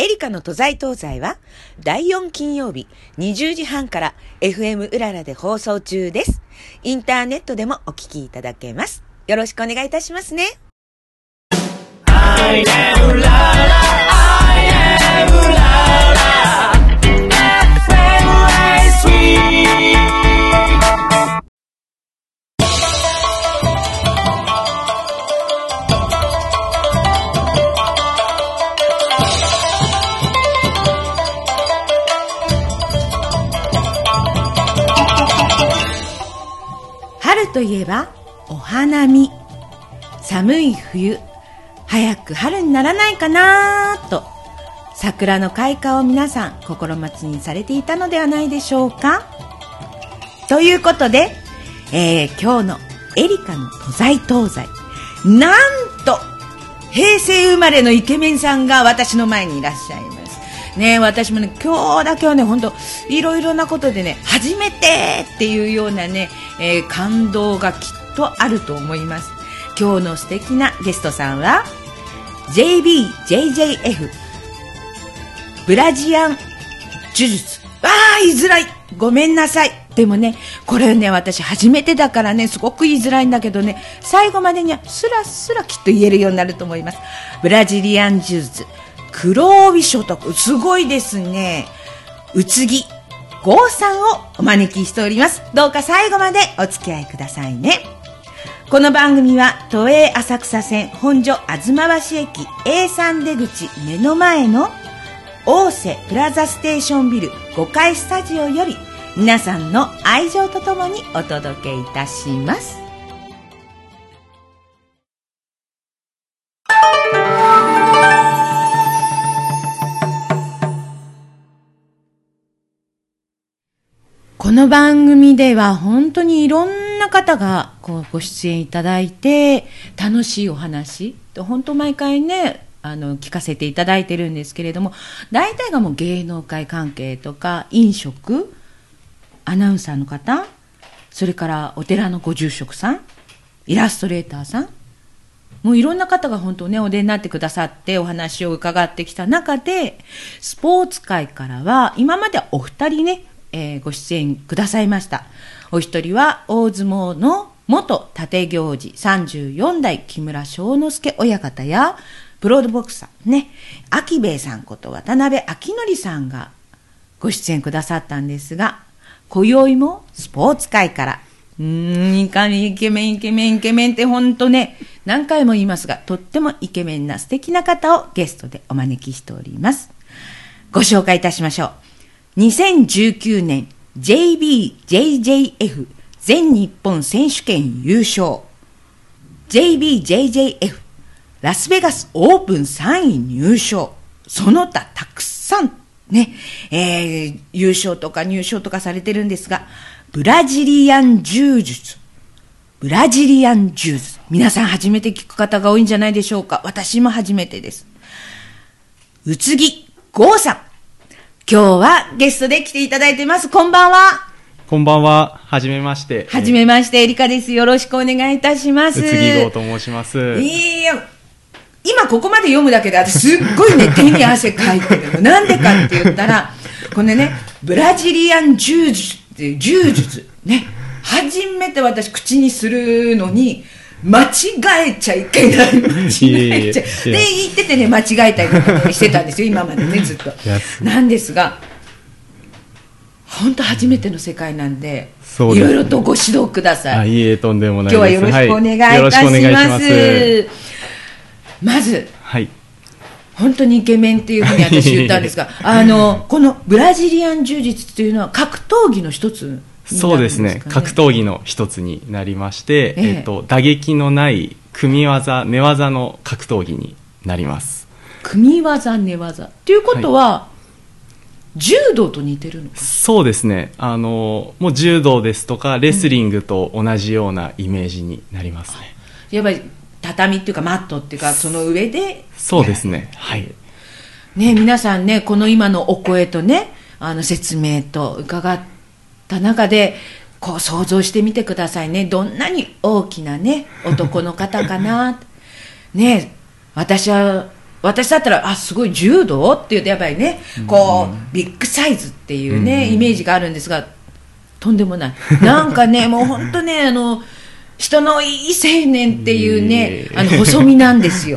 エリカの都在東西は第4金曜日20時半から FM うららで放送中です。インターネットでもお聞きいただけます。よろしくお願いいたしますね。I am うらら I am うらら FM ライス春といえばお花見。寒い冬、早く春にならないかなと桜の開花を皆さん心待ちにされていたのではないでしょうか。ということで、今日のエリカの都在東西、なんと平成生まれのイケメンさんが私の前にいらっしゃいますね。私もね、今日だけはね、本当いろいろなことでね、初めてっていうようなね、感動がきっとあると思います。今日の素敵なゲストさんは JBJJF ブラジアン呪術、言いづらい、ごめんなさい。でもね、これね、私初めてだからね、すごく言いづらいんだけどね、最後までにはスラスラきっと言えるようになると思います。ブラジリアン呪術、黒帯所得、すごいですね。宇津木郷さんをお招きしております。どうか最後までお付き合いくださいね。この番組は都営浅草線本所東橋駅 A3 出口目の前の大瀬プラザステーションビル5階スタジオより、皆さんの愛情とともにお届けいたします。この番組では本当にいろんな方がご出演いただいて、楽しいお話、本当毎回ね、聞かせていただいてるんですけれども、大体がもう芸能界関係とか、飲食、アナウンサーの方、それからお寺のご住職さん、イラストレーターさん、もういろんな方が本当ね、お出になってくださってお話を伺ってきた中で、スポーツ界からは今まではお二人ね、ご出演くださいました。お一人は大相撲の元立行司34代木村庄之助親方や、プロボクサーね、秋兵衛さんこと渡辺昭則さんがご出演くださったんですが、今宵もスポーツ界から、イケメンって本当ね、何回も言いますが、とってもイケメンな素敵な方をゲストでお招きしております。ご紹介いたしましょう。2019年 JBJJF 全日本選手権優勝、 JBJJF ラスベガスオープン3位入賞、その他たくさんね、優勝とか入賞とかされてるんですが、ブラジリアン柔術、皆さん初めて聞く方が多いんじゃないでしょうか。私も初めてです。宇津木郷さん、今日はゲストで来ていただいてます。こんばんは。こんばんは。はじめまして。はじめまして、エリカです。よろしくお願いいたします。宇津木郷と申します。今ここまで読むだけで、私すっごいね、手に汗かいてる。なんでかって言ったら、このね、ブラジリアン柔術ね、初めて私口にするのに、間違えちゃいけない、間違えちゃいけないで言っててね、間違えたりとかしてたんですよ今までね、ずっとなんですが、本当初めての世界なんで、いろいろとご指導ください。とんでもないです。今日はよろしくお願いいたします。はい、まず、はい、本当にイケメンっていうふうに私言ったんですがこのブラジリアン柔術というのは格闘技の一つ。そうですね、格闘技の一つになりまして、打撃のない組み技、寝技の格闘技になります。組み技、寝技ということは、はい、柔道と似てるのか。そうですね、もう柔道ですとかレスリングと同じようなイメージになりますね。やっぱり畳っていうかマットっていうか、その上で。そうですね、はい、ね、皆さんね、この今のお声とね、説明と伺って中で想像してみてくださいね。どんなに大きなね、男の方かなね。私は私だったら、あ、すごい柔道っていうとやっぱりね、こうビッグサイズっていうね、イメージがあるんですが、とんでもない。なんかね、もう本当ね、人のいい青年っていうね、細身なんですよ。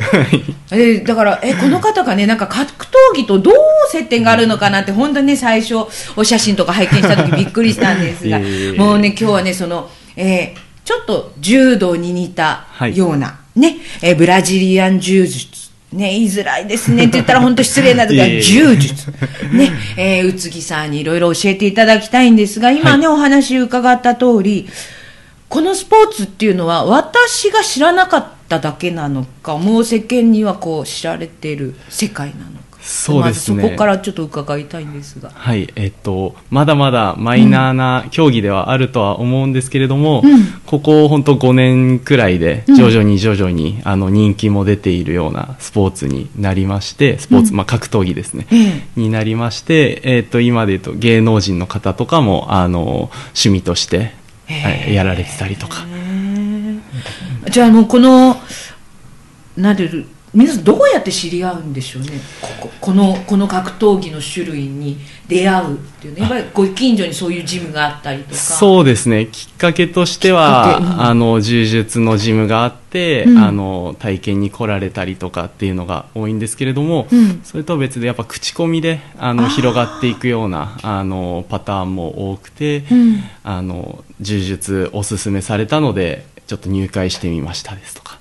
だから、この方がね、なんか格闘技とどう接点があるのかなって、本当にね、最初お写真とか拝見した時びっくりしたんですが、もうね、今日はね、その、ちょっと柔道に似たようなね、ブラジリアン柔術。ね、言いづらいですねって言ったら本当失礼なのが柔術ね、宇津木さんにいろいろ教えていただきたいんですが、今ね、はい、お話伺った通り、このスポーツっていうのは私が知らなかっただけなのか、もう世間にはこう知られている世界なのか、そうですね、まずそこからちょっと伺いたいんですが、はい、まだまだマイナーな競技ではあるとは思うんですけれども、うん、ここ本当5年くらいで徐々に人気も出ているようなスポーツになりまして、スポーツ、格闘技ですね、になりまして、今でいうと芸能人の方とかも趣味として、やられてたりとか。じゃあもうこのなんていう皆さんどうやって知り合うんでしょうね。この格闘技の種類に出会うっていうね、やっぱりご近所にそういうジムがあったりとか。そうですね、きっかけとしては、柔術のジムがあって、体験に来られたりとかっていうのが多いんですけれども、それとは別でやっぱ口コミで広がっていくようなパターンも多くて、柔術おすすめされたのでちょっと入会してみましたですとか、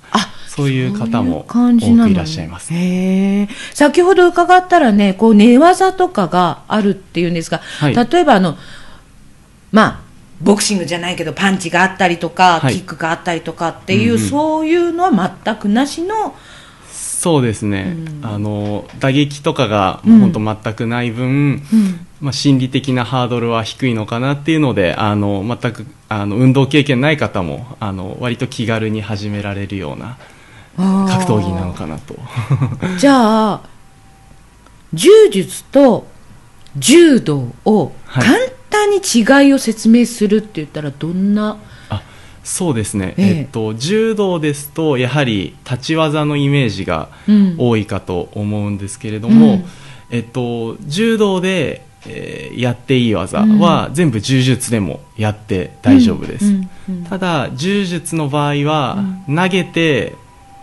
そういう方も多くいらっしゃいます。先ほど伺ったらね、こう寝技とかがあるっていうんですが、例えばボクシングじゃないけどパンチがあったりとか、キックがあったりとかっていう、そういうのは全くなしの。そうですね、打撃とかが本当全くない分、心理的なハードルは低いのかなっていうので、全く運動経験ない方も割と気軽に始められるような格闘技なのかなと。じゃあ柔術と柔道を簡単に違いを説明するって言ったらどんな。そうですね、柔道ですとやはり立ち技のイメージが多いかと思うんですけれども、柔道で、やっていい技は全部柔術でもやって大丈夫です。ただ柔術の場合は、投げて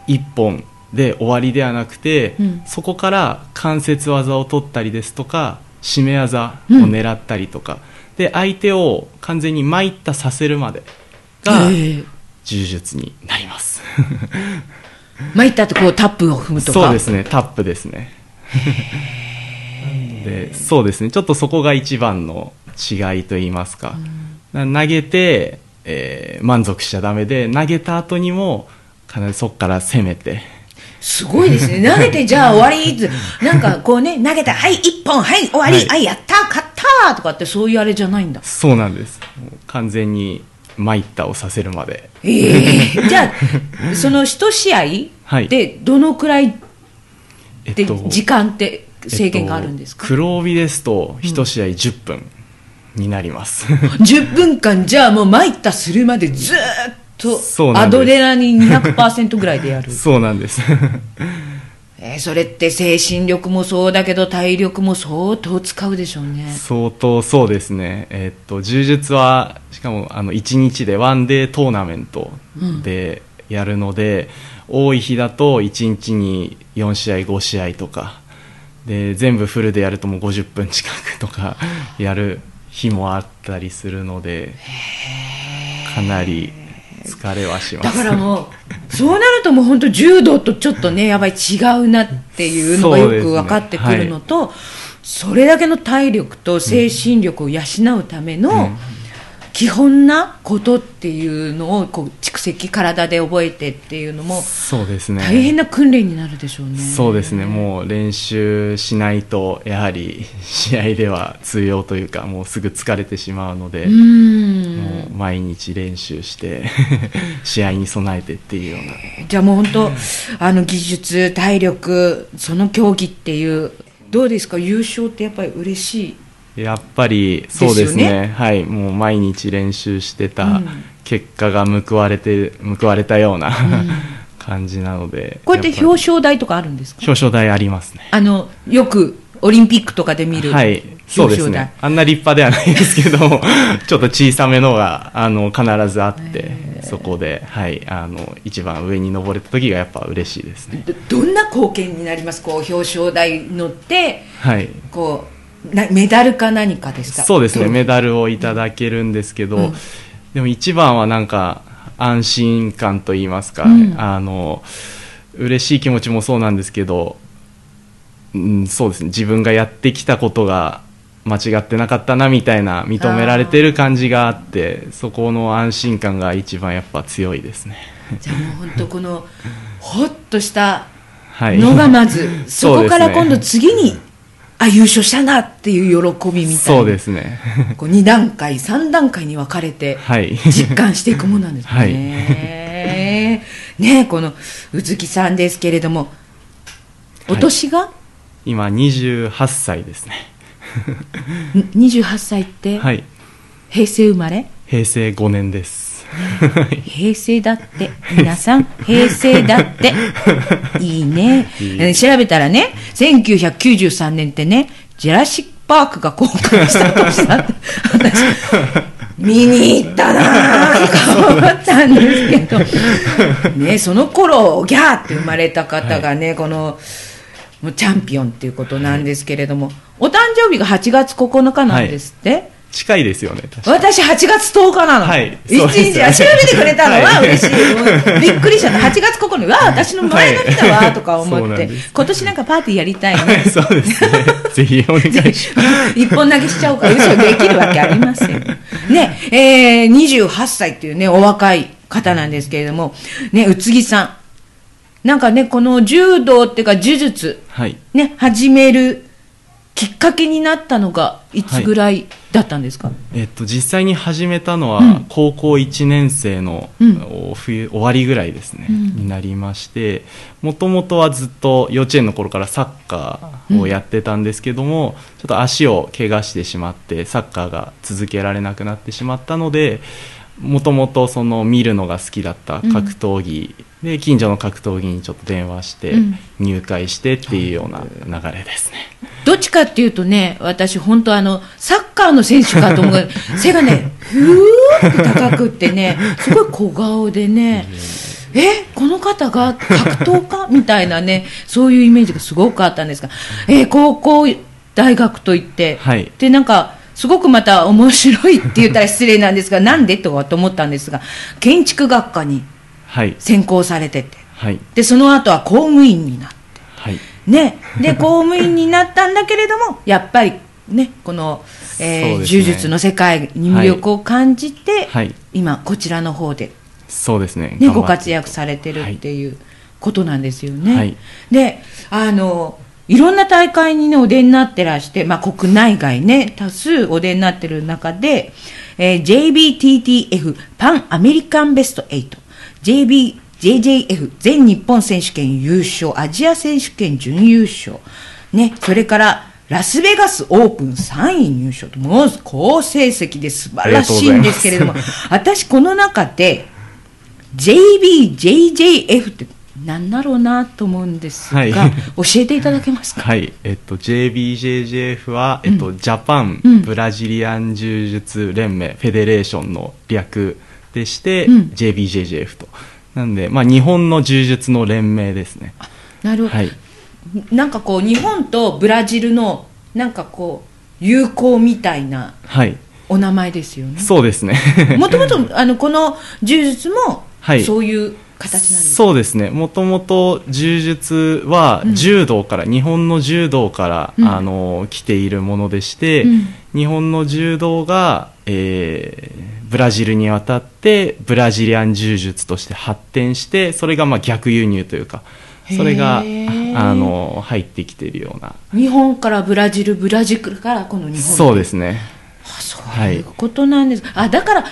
1本で終わりではなくて、そこから関節技を取ったりですとか、締め技を狙ったりとか、で相手を完全に参ったさせるまでが柔術になります。参ったとこうタップを踏むとか。そうですね、タップですね。で、そうですね、ちょっとそこが一番の違いと言いますか。投げて、満足しちゃダメで、投げた後にも必ずそこから攻めて。すごいですね。投げてじゃあ終わりってなんかこうね、投げた、はい、1本、はい、終わり、はい、やった、勝ったとかって、そういうあれじゃないんだ。そうなんです。もう完全に参ったをさせるまで。じゃあその1試合でどのくらいで時間って制限があるんですか。黒帯ですと1試合10分になります。10分間じゃあもう参ったするまでずっとアドレナリン 200% ぐらいでやる。そうなんです。それって精神力もそうだけど体力も相当使うでしょうね。相当そうですね。柔術はしかも1日でワンデートーナメントでやるので、多い日だと1日に4試合5試合とかで、全部フルでやるともう50分近くとかやる日もあったりするので、かなり疲れはします。だからもうそうなるともう本当柔道とちょっとね、やばい違うなっていうのがよく分かってくるのと、それだけの体力と精神力を養うための基本なことっていうのをこう蓄積、体で覚えてっていうのも大変な訓練になるでしょうね。そうですね、もう練習しないとやはり試合では通用というか、もうすぐ疲れてしまうので、もう毎日練習して試合に備えてっていうような。じゃあもう本当技術、体力、その競技っていう、どうですか、優勝ってやっぱり嬉しい。やっぱりそうですね、はい、もう毎日練習してた結果が報われたような感じなので。こうやって表彰台とかあるんですか？表彰台ありますね。よくオリンピックとかで見る、はい、そうですね。あんな立派ではないですけどちょっと小さめのが必ずあって、そこで、はい、一番上に登れた時がやっぱ嬉しいですね。 どんな貢献になります？こう表彰台に乗って、はい、こうメダルか何かですか？そうですね、メダルをいただけるんですけど、うん、でも一番はなんか安心感といいますか、うん、嬉しい気持ちもそうなんですけど、うん、そうですね、自分がやってきたことが間違ってなかったなみたいな認められてる感じがあって、そこの安心感が一番やっぱ強いですね。じゃあもう本当このホッとしたのがまず、はい、そこから今度次に、ね、あ、優勝したなっていう喜びみたいな。そうですねこう2段階3段階に分かれて実感していくものなんですね、はいはい、ねえ、この宇月さんですけれども、お年が、はい、今28歳ですね28歳って、はい、平成生まれ？平成5年です、ね、平成だって、皆さん平成だっていいね、調べたらね、1993年ってね、ジュラシックパークが公開した年だって私見に行ったなと思ったんですけど、ね、その頃ギャーって生まれた方がね、はい、このもうチャンピオンということなんですけれども、はい、お誕生日が8月9日なんですって、はい、近いですよね。確か私8月10日なの、はい、ね、1日は調べてくれたのは嬉しい、はい、びっくりしたの、8月9日わあ私の前の日だわとか思って、はい、今年なんかパーティーやりたいねそうですねぜひお願いします一本投げしちゃおうか、嘘できるわけありませんね、28歳というねお若い方なんですけれどもね、宇津木さんなんかね、この柔道っていうか柔術、はいね、始めるきっかけになったのがいつぐらいだったんですか？はい、実際に始めたのは高校1年生の冬、終わりぐらいですね、うん、になりまして、もともとはずっと幼稚園の頃からサッカーをやってたんですけども、うん、ちょっと足を怪我してしまってサッカーが続けられなくなってしまったので、もともとその見るのが好きだった格闘技で近所の格闘技にちょっと電話して入会してっていうような流れですね、うん、どっちかっていうとね、私本当サッカーの選手かと思う背がねふーって高くってね、すごい小顔でねこの方が格闘家みたいなね、そういうイメージがすごくあったんですが、高校大学といって、はい、でなんかすごくまた面白いって言ったら失礼なんですがなんでとはと思ったんですが、建築学科に専攻されてて、はい、でその後は公務員になって、はいね、で公務員になったんだけれどもやっぱり、ね、この、柔術の世界に魅力を感じて、はいはい、今こちらの方で、そうですね、ね、ご活躍されてるっていうことなんですよね、はい、でいろんな大会に、ね、お出になってらして、まあ、国内外ね多数お出になってる中で、JBTTF パンアメリカンベスト8、 JBJJF 全日本選手権優勝、アジア選手権準優勝、ね、それからラスベガスオープン3位入賞と、もう好成績で素晴らしいんですけれども私この中で JBJJF ってなんだろうなと思うんですが、はい、教えていただけますか？はい、JBJJF は、うん、ジャパン、うん、ブラジリアン柔術連盟フェデレーションの略でして、うん、JBJJF となんで、まあ、日本の柔術の連盟ですね。あ、なるほど、はい、なんかこう日本とブラジルのなんかこう友好みたいなお名前ですよね、はい、そうですねもともとこの柔術も、はい、そういう形なんです。そうですね、もともと柔術は柔道から、うん、日本の柔道から、うん、来ているものでして、うん、日本の柔道が、ブラジルに渡ってブラジリアン柔術として発展して、それがまあ逆輸入というか、それが入ってきているような。日本からブラジル、ブラジルからこの日本。そうですね、あ、そういうことなんです、はい、あ、だから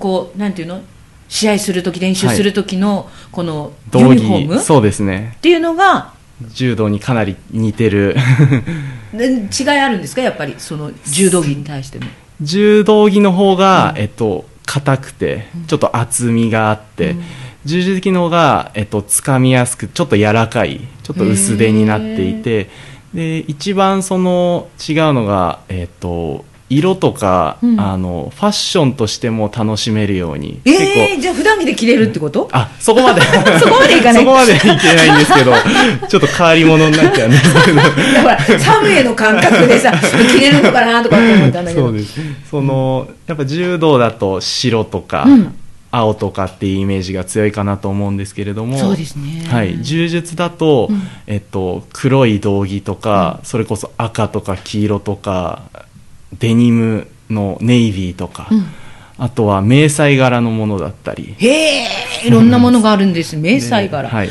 こうなんていうの、試合するとき練習するときのこのユニフォーム、そうですね、っていうのが柔道にかなり似てる違いあるんですか？やっぱりその柔道着に対しても柔道着の方が硬くてちょっと厚みがあって、十字的のが、掴みやすくちょっと柔らかいちょっと薄手になっていて、で一番その違うのが、色とか、うん、ファッションとしても楽しめるように、結構じゃあ普段着で着れるってこと？あ、そこまでそこまでいかないそこまでいけないんですけどちょっと変わり者になっちゃうんですけどほらサムへの感覚でさ着れるのかなとかって思ったんだけど、そうですそのやっぱ柔道だと白とか、うん青とかっていうイメージが強いかなと思うんですけれども、そうですね、はい、柔術だと、うん黒い道着とか、うん、それこそ赤とか黄色とかデニムのネイビーとか、うん、あとは迷彩柄のものだったり、へー、いろんなものがあるんです、うん、迷彩柄、はい、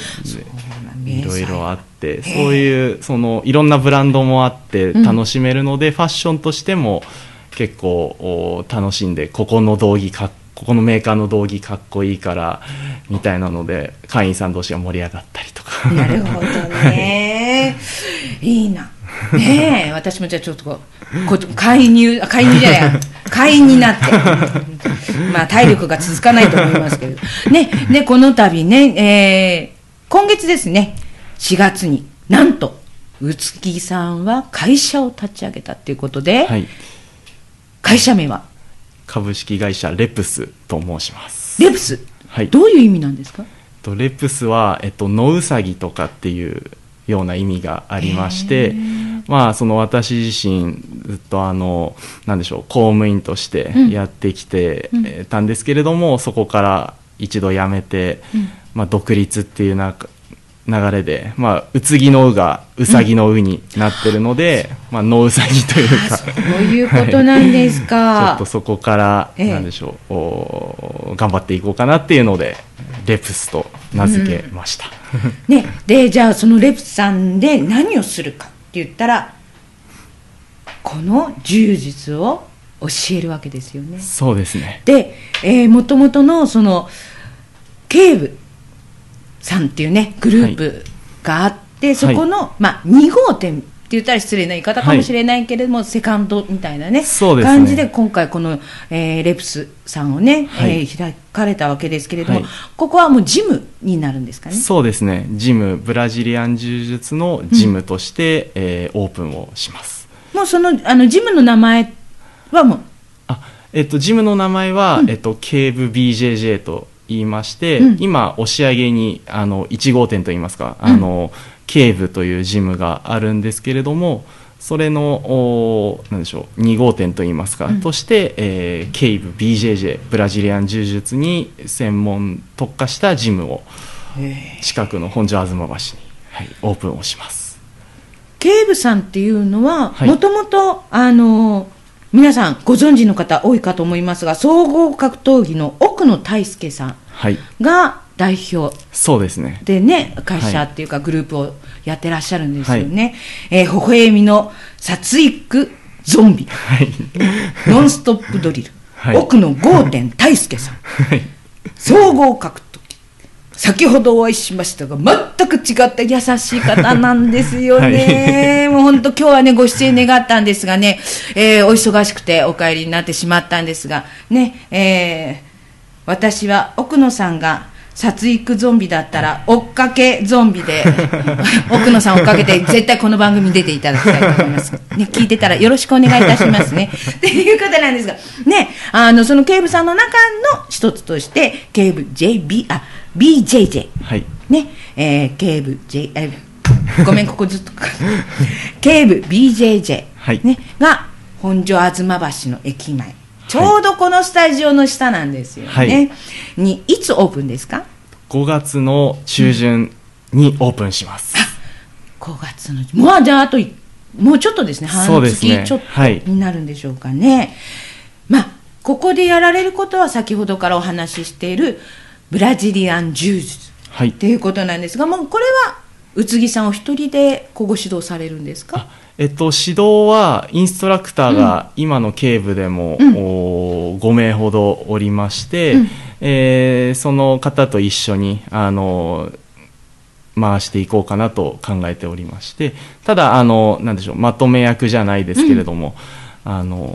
いろいろあって、そういうそのいろんなブランドもあって楽しめるので、うん、ファッションとしても結構楽しんで、ここの道着買ってここのメーカーの道着かっこいいからみたいなので会員さん同士が盛り上がったりとか。なるほどね、はい、いいな、ね、え私もじゃあちょっと介入じゃない会員になってまあ体力が続かないと思いますけどね。でこの度ね、今月ですね、4月になんと宇月さんは会社を立ち上げたということで、はい、会社名は株式会社レプスと申します。レプス、はい、どういう意味なんですか？レプスは、野うさぎとかっていうような意味がありまして、まあ、その私自身ずっとなんでしょう、公務員としてやってきて、うんたんですけれども、そこから一度辞めて、うんまあ、独立っていう流れで、まあ、うつぎのうがうさぎのうになってるので、うんまあ、のうさぎというか、そういうことなんですか、はい、ちょっとそこから、なんでしょう、頑張っていこうかなっていうのでレプスと名付けました、うんね、でじゃあそのレプスさんで何をするかって言ったら、この柔術を教えるわけですよね。そうですね。で、元々のそのCAVEさんっていうねグループがあって、はい、そこの、はいまあ、2号店って言ったら失礼な言い方かもしれないけれども、はい、セカンドみたいな ね、 そうですね感じで今回この、レプスさんをね、はい開かれたわけですけれども、はい、ここはもうジムになるんですかね。そうですね、ジム、ブラジリアン柔術のジムとして、オープンをします。もうその、ジムの名前はもうジムの名前は、うんCAVE BJJ と言いまして、うん、今押上に1号店といいますか、うん、CAVEというジムがあるんですけれども、それの何でしょう2号店といいますか、うん、として、CAVE BJJ ブラジリアン柔術に専門特化したジムを近くの本所吾妻橋に、はい、オープンをします。CAVEさんっていうのはもともと皆さんご存知の方多いかと思いますが、総合格闘技の奥野泰介さんが代表でね、会社っていうかグループをやってらっしゃるんですよね、はい微笑みの殺戮ゾンビ、はい、ノンストップドリル、はい、奥野豪天泰介さん、はい、総合格闘技、先ほどお会いしましたが全く違った優しい方なんですよね、はい、もう本当今日はねご出演願ったんですがね、お忙しくてお帰りになってしまったんですがね、私は奥野さんが殺戮ゾンビだったら追っかけゾンビで奥野さんを追っかけて絶対この番組に出ていただきたいと思います、ね、聞いてたらよろしくお願いいたしますねということなんですがね、そのCAVEさんの中の一つとしてCAVE BJJ、はいねごめんここずっとCAVE BJJ、はいね、が本所吾妻橋の駅前、ちょうどこのスタジオの下なんですよね、はい、にいつオープンですか？5月の中旬にオープンします。5月のもうじゃああともうちょっとですね、半月ちょっとになるんでしょうかね、はい、まあここでやられることは先ほどからお話ししているブラジリアン柔術っていうことなんですが、はい、もうこれは宇津木さんお一人でご指導されるんですか？指導はインストラクターが今のCAVEでも、うん、5名ほどおりまして、うんその方と一緒に回していこうかなと考えておりまして、ただなんでしょうまとめ役じゃないですけれども、う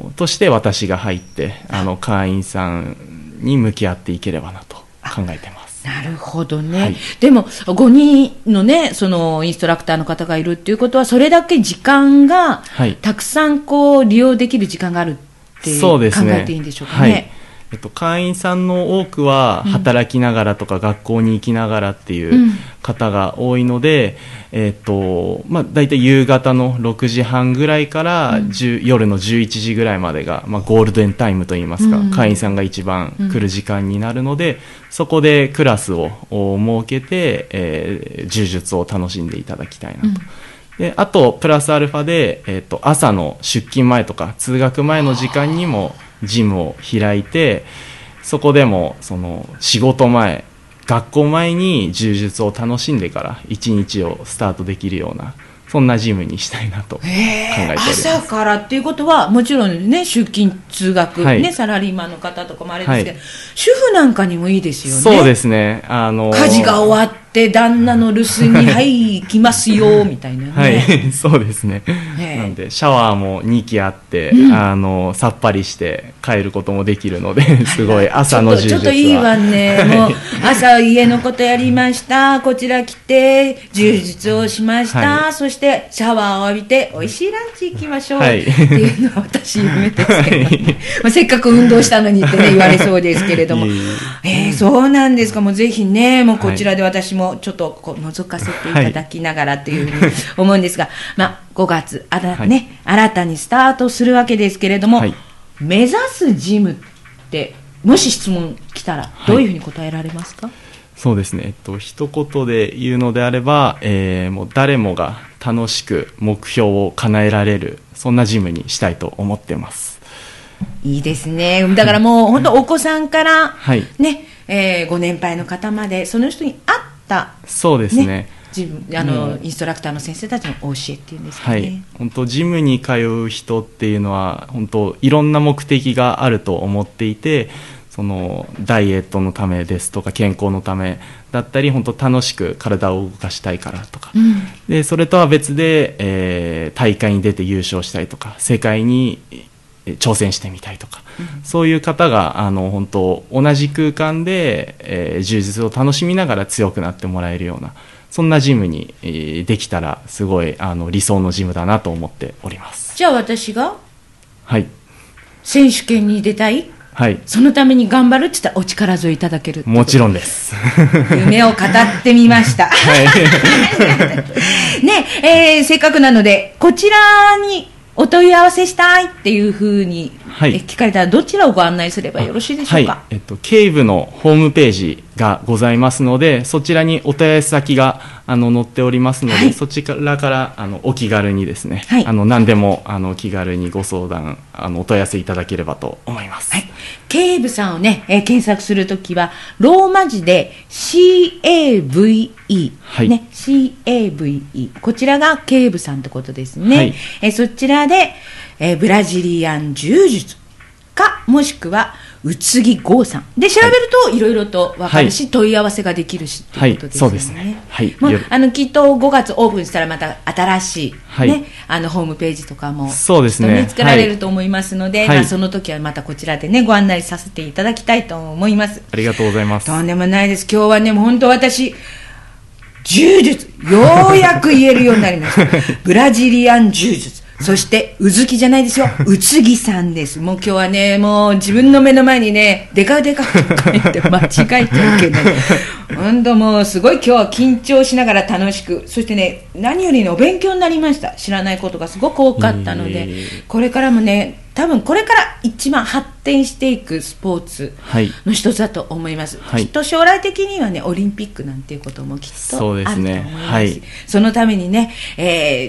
ん、として私が入って会員さんに向き合っていければなと考えてます。なるほどね、はい、でも5人のねそのインストラクターの方がいるっていうことはそれだけ時間が、はい、たくさんこう利用できる時間があるっていう、そうですね、考えていいんでしょうかね、はい、会員さんの多くは働きながらとか学校に行きながらっていう方が多いので、だいたい夕方の6時半ぐらいから夜の11時ぐらいまでが、ゴールデンタイムといいますか、会員さんが一番来る時間になるので、そこでクラスを設けて、柔術を楽しんでいただきたいなと、であとプラスアルファで、朝の出勤前とか通学前の時間にもジムを開いて、そこでもその仕事前学校前に柔術を楽しんでから一日をスタートできるような、そんなジムにしたいなと考えております。朝からっていうことはもちろんね出勤通学、はい、ねサラリーマンの方とかもあれですけど、はい、主婦なんかにもいいですよね。そうですね、家事が終わって旦那の留守にはい行きますよみたいなね、はい、そうですね、なんでシャワーも2機あって、さっぱりして帰ることもできるのですごい朝の充実はちょっといいわねもう朝家のことやりましたこちら来て充実をしました、はい、そしてシャワーを浴びて美味しいランチ行きましょうっていうのは私夢ですけど、ね、はい、せっかく運動したのにって、ね、言われそうですけれどもそうなんですか。もうぜひねもうこちらで私もちょっとこう覗かせていただきながらというふうに思うんですが、5月ね、新たにスタートするわけですけれども、はい、目指すジムってもし質問来たらどういうふうに答えられますか。はい、そうですね、一言で言うのであれば、もう誰もが楽しく目標を叶えられる、そんなジムにしたいと思ってます。いいですね。だからもう本当お子さんから、はい、ね、ご年配の方までその人に合った、そうですね、ジムインストラクターの先生たちの教えっていうんですかね、はい、本当ジムに通う人っていうのは本当いろんな目的があると思っていて、そのダイエットのためですとか健康のためだったり、本当楽しく体を動かしたいからとか、でそれとは別で、大会に出て優勝したいとか世界に挑戦してみたいとか、そういう方が本当同じ空間で、充実を楽しみながら強くなってもらえるような、そんなジムにできたらすごい理想のジムだなと思っております。じゃあ私が、はい、選手権に出たい、はい、そのために頑張るって言ったらお力添えいただける。もちろんです夢を語ってみました、はいね、せっかくなのでこちらにお問い合わせしたいっていうふうに、はい、聞かれたらどちらをご案内すればよろしいでしょうか。はい、CAVE のホームページがございますので、そちらにお問い合わせ先が載っておりますので、はい、そちらからお気軽にですね、はい、何でも気軽にご相談お問い合わせいただければと思います。はい、CAVE さんをね、検索するときはローマ字で CAVE、はいね、CAVE こちらが CAVE さんということですね、はい、そちらで、ブラジリアン柔術かもしくは宇津木剛さんで調べるといろいろと分かるし、はい、問い合わせができるしということですよね。はい、そうですね、はい、まあ、きっと5月オープンしたらまた新しい、ね、はい、ホームページとかもそうですね、作られると思いますので、はい、その時はまたこちらでねご案内させていただきたいと思います。ありがとうございます。とんでもないです。今日はねもう本当私柔術ようやく言えるようになりましたブラジリアン柔術、そしてうずきじゃないですよ、うつぎさんです。もう今日はねもう自分の目の前にねでかでかと言って間違えちゃいけない本当もうすごい今日は緊張しながら楽しく、そしてね何よりのお勉強になりました。知らないことがすごく多かったので、これからもね多分これから一番発展していくスポーツの一つだと思います。はい、きっと将来的にはねオリンピックなんていうこともきっとあると思います。そうですね、はい、そのためにね、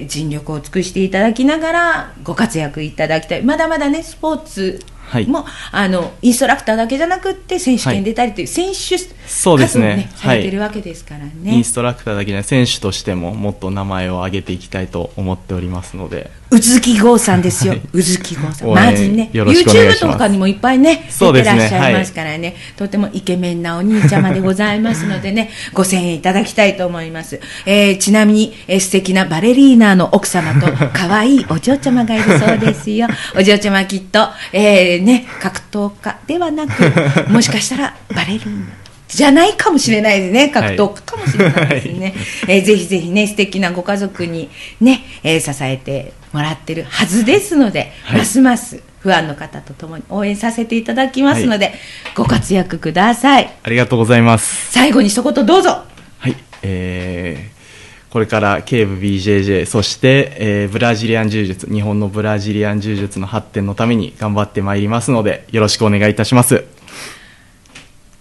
尽力を尽くしていただきながらご活躍いただきたい。まだまだねスポーツも、はい、インストラクターだけじゃなくって選手権出たりという選手活動も、ね、そうですね、されてるわけですからね、はい、インストラクターだけじゃない選手としてももっと名前を挙げていきたいと思っておりますので、宇津木剛さんですよ、はい、宇津木剛さん、まずね YouTube とかにもいっぱいね出てらっしゃいますから ね、はい、とてもイケメンなお兄ちゃまでございますのでねご声援いただきたいと思います。ちなみに、素敵なバレリーナの奥様と可愛いお嬢ちゃまがいるそうですよお嬢ちゃまきっと、格闘家ではなくもしかしたらバレリーナじゃないかもしれないですね、格闘家かもしれないですね、はい、ぜひぜひね素敵なご家族にね、支えてもらってるはずですので、はい、ますますファンの方と共に応援させていただきますので、はい、ご活躍ください。ありがとうございます。最後に一言どうぞ。はい、これからCAVE BJJ、そして、ブラジリアン柔術、日本のブラジリアン柔術の発展のために頑張ってまいりますので、よろしくお願いいたします。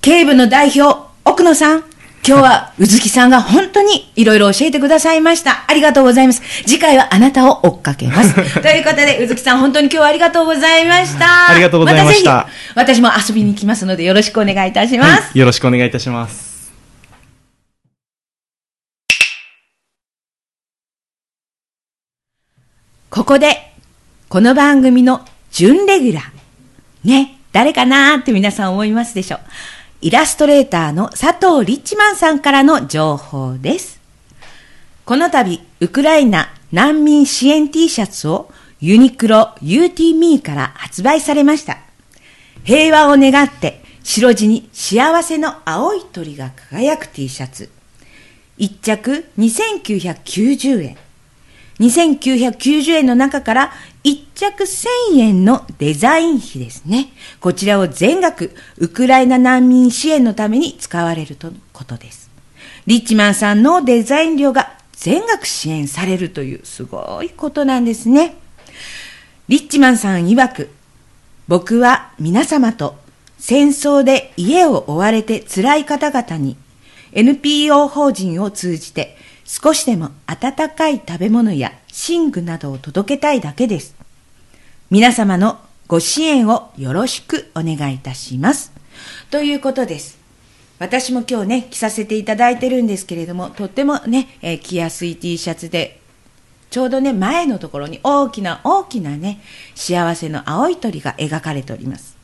CAVEの代表奥野さん、今日は宇月さんが本当にいろいろ教えてくださいました。ありがとうございます。次回はあなたを追っかけますということで、宇月さん本当に今日はありがとうございました。ありがとうございました。またぜひ私も遊びに来ますのでよろしくお願いいたします、はい、よろしくお願いいたします。ここでこの番組の準レギュラーね、誰かなーって皆さん思いますでしょう。イラストレーターの佐藤リッチマンさんからの情報です。この度ウクライナ難民支援 T シャツをユニクロ UTME から発売されました。平和を願って白地に幸せの青い鳥が輝く T シャツ1着2990円、2990円の中から1着1000円のデザイン費ですね。こちらを全額ウクライナ難民支援のために使われるとのことです。リッチマンさんのデザイン料が全額支援されるというすごいことなんですね。リッチマンさん曰く、僕は皆様と戦争で家を追われて辛い方々に NPO 法人を通じて少しでも温かい食べ物や寝具などを届けたいだけです。皆様のご支援をよろしくお願いいたします。ということです。私も今日ね、着させていただいてるんですけれども、とってもね、着やすい T シャツで、ちょうどね、前のところに大きな大きなね、幸せの青い鳥が描かれております。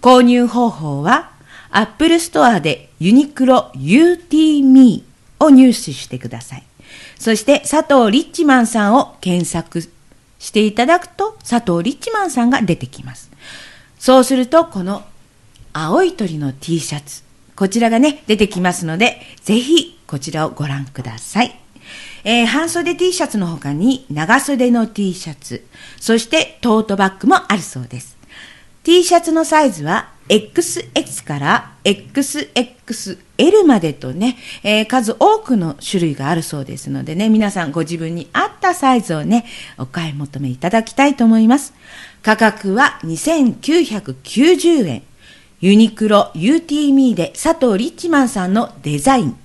購入方法は、Apple Store でユニクロ UTMEを入手してください。そして佐藤リッチマンさんを検索していただくと佐藤リッチマンさんが出てきます。そうするとこの青い鳥の T シャツ、こちらがね出てきますので、ぜひこちらをご覧ください。半袖 T シャツの他に長袖の T シャツ、そしてトートバッグもあるそうです。 T シャツのサイズはXX から XXL までとね、数多くの種類があるそうですのでね、皆さんご自分に合ったサイズをね、お買い求めいただきたいと思います。価格は2990円。ユニクロ UTME で佐藤リッチマンさんのデザイン。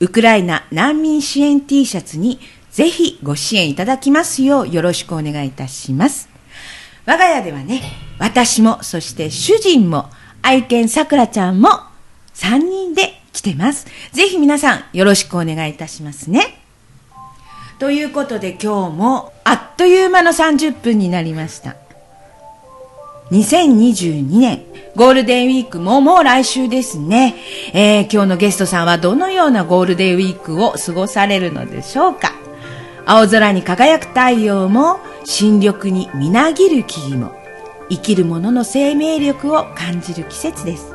ウクライナ難民支援 T シャツにぜひご支援いただきますようよろしくお願いいたします。我が家ではね、私もそして主人も愛犬さくらちゃんも3人で来てます。ぜひ皆さんよろしくお願いいたしますね。ということで今日もあっという間の30分になりました。2022年ゴールデンウィークももう来週ですね、今日のゲストさんはどのようなゴールデンウィークを過ごされるのでしょうか。青空に輝く太陽も新緑にみなぎる木々も生きるものの生命力を感じる季節です。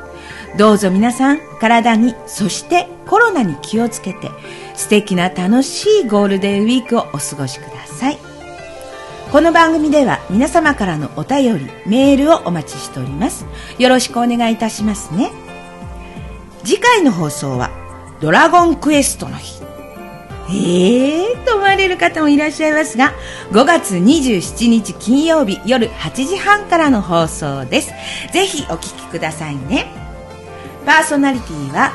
どうぞ皆さん体にそしてコロナに気をつけて素敵な楽しいゴールデンウィークをお過ごしください。この番組では皆様からのお便りメールをお待ちしております。よろしくお願いいたしますね。次回の放送はドラゴンクエストの日と思われる方もいらっしゃいますが、5月27日金曜日夜8時半からの放送です。ぜひお聞きくださいね。パーソナリティは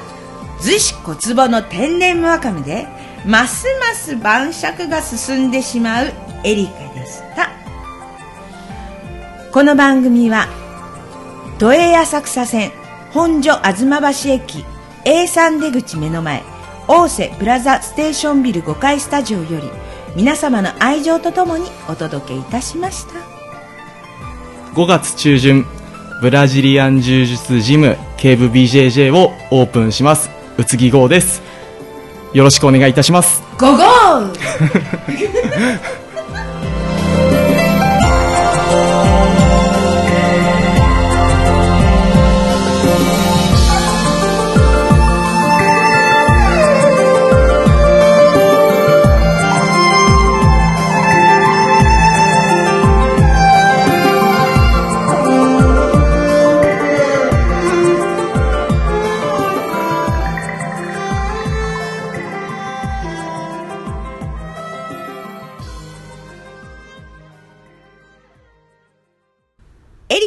逗子小坪の天然わかめでますます晩酌が進んでしまうエリカでした。この番組は都営浅草線本所吾妻橋駅 A3 出口目の前大瀬プラザステーションビル5階スタジオより皆様の愛情とともにお届けいたしました。5月中旬ブラジリアン柔術ジムCAVE BJJをオープンします。宇津木剛です。よろしくお願いいたします。ゴーゴー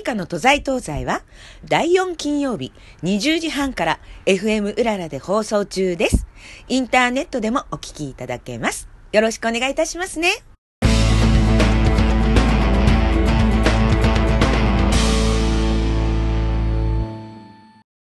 以下の都在東西は第4金曜日20時半から FM うららで放送中です。インターネットでもお聞きいただけます。よろしくお願いいたしますね。